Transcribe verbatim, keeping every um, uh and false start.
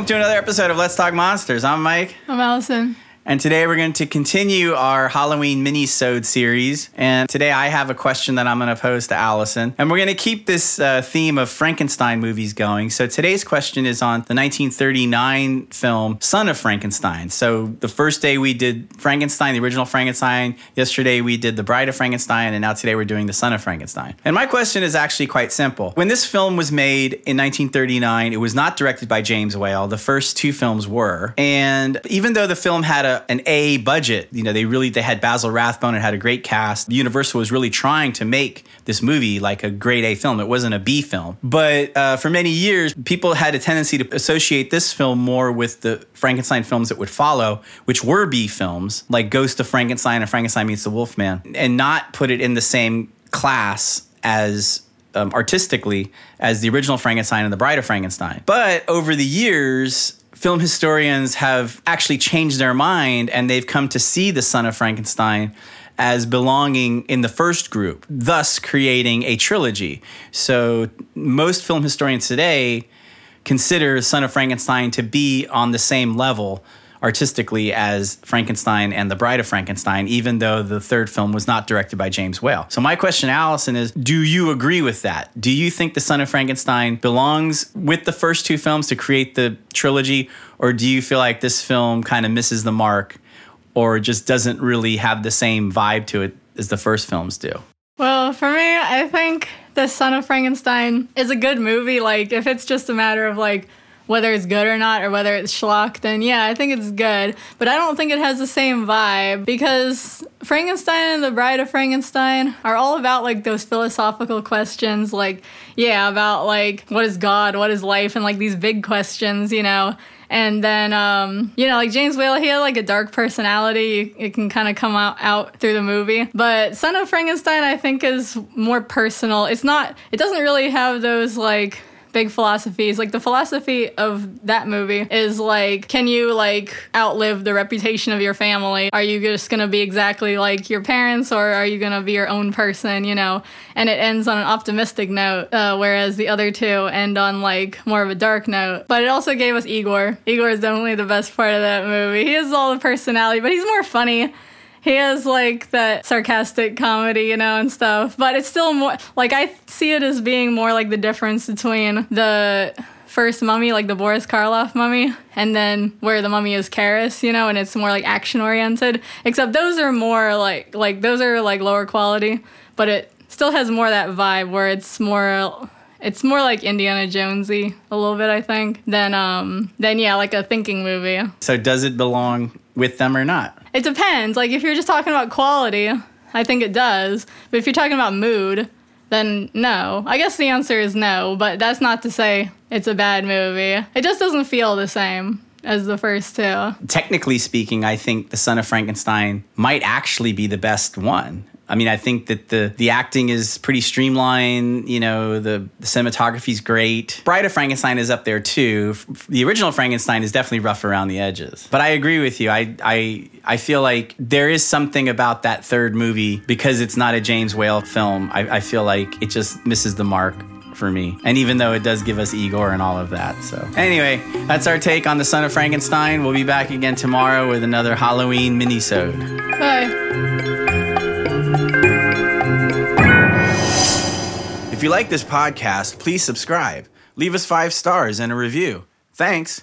welcome to another episode of Let's Talk Monsters. I'm Mike. I'm Allison. And today we're going to continue our Halloween mini-sode series. And today I have a question that I'm going to pose to Allison. And we're going to keep this uh, theme of Frankenstein movies going. So today's question is on the nineteen thirty-nine film Son of Frankenstein. So the first day we did Frankenstein, the original Frankenstein. Yesterday we did The Bride of Frankenstein. And now today we're doing The Son of Frankenstein. And my question is actually quite simple. When this film was made in nineteen thirty-nine, it was not directed by James Whale. The first two films were. And even though the film had a an A budget. You know, they really, they had Basil Rathbone and had a great cast. Universal was really trying to make this movie like a grade A film. It wasn't a B film. But uh, for many years, people had a tendency to associate this film more with the Frankenstein films that would follow, which were B films, like Ghost of Frankenstein and Frankenstein Meets the Wolfman, and not put it in the same class as um, artistically as the original Frankenstein and The Bride of Frankenstein. But over the years, film historians have actually changed their mind, and they've come to see The Son of Frankenstein as belonging in the first group, thus creating a trilogy. So most film historians today consider Son of Frankenstein to be on the same level artistically as Frankenstein and The Bride of Frankenstein, even though the third film was not directed by James Whale. So my question, Allison, is do you agree with that? Do you think The Son of Frankenstein belongs with the first two films to create the trilogy, or do you feel like this film kind of misses the mark or just doesn't really have the same vibe to it as the first films do? Well, for me, I think The Son of Frankenstein is a good movie. Like, if it's just a matter of, like, whether it's good or not, or whether it's schlock, then yeah, I think it's good. But I don't think it has the same vibe, because Frankenstein and The Bride of Frankenstein are all about, like, those philosophical questions, like, yeah, about, like, what is God, what is life, and, like, these big questions, you know? And then, um, you know, like, James Whale, he had, like, a dark personality. It can kind of come out, out through the movie. But Son of Frankenstein, I think, is more personal. It's not, it doesn't really have those, like, big philosophies. Like, the philosophy of that movie is, like, can you, like, outlive the reputation of your family? Are you just gonna be exactly like your parents, or are you gonna be your own person, you know? And it ends on an optimistic note, uh, whereas the other two end on, like, more of a dark note. But it also gave us Igor. Igor is definitely the best part of that movie. He has all the personality, but he's more funny. He has, like, that sarcastic comedy, you know, and stuff. But it's still more, like, I see it as being more, like, the difference between the first mummy, like the Boris Karloff mummy, and then where the mummy is Karis, you know, and it's more, like, action-oriented. Except those are more, like, like those are, like, lower quality. But it still has more of that vibe where it's more, it's more like Indiana Jonesy a little bit, I think, than, um, than, yeah, like a thinking movie. So does it belong with them or not? It depends. Like, if you're just talking about quality, I think it does. But if you're talking about mood, then no. I guess the answer is no, but that's not to say it's a bad movie. It just doesn't feel the same as the first two. Technically speaking, I think The Son of Frankenstein might actually be the best one. I mean, I think that the the acting is pretty streamlined. You know, the, the cinematography's great. Bride of Frankenstein is up there too. The original Frankenstein is definitely rough around the edges. But I agree with you. I I I feel like there is something about that third movie, because it's not a James Whale film. I, I feel like it just misses the mark for me. And even though it does give us Igor and all of that. So anyway, that's our take on The Son of Frankenstein. We'll be back again tomorrow with another Halloween mini-sode. Bye. If you like this podcast, please subscribe, leave us five stars and a review. Thanks.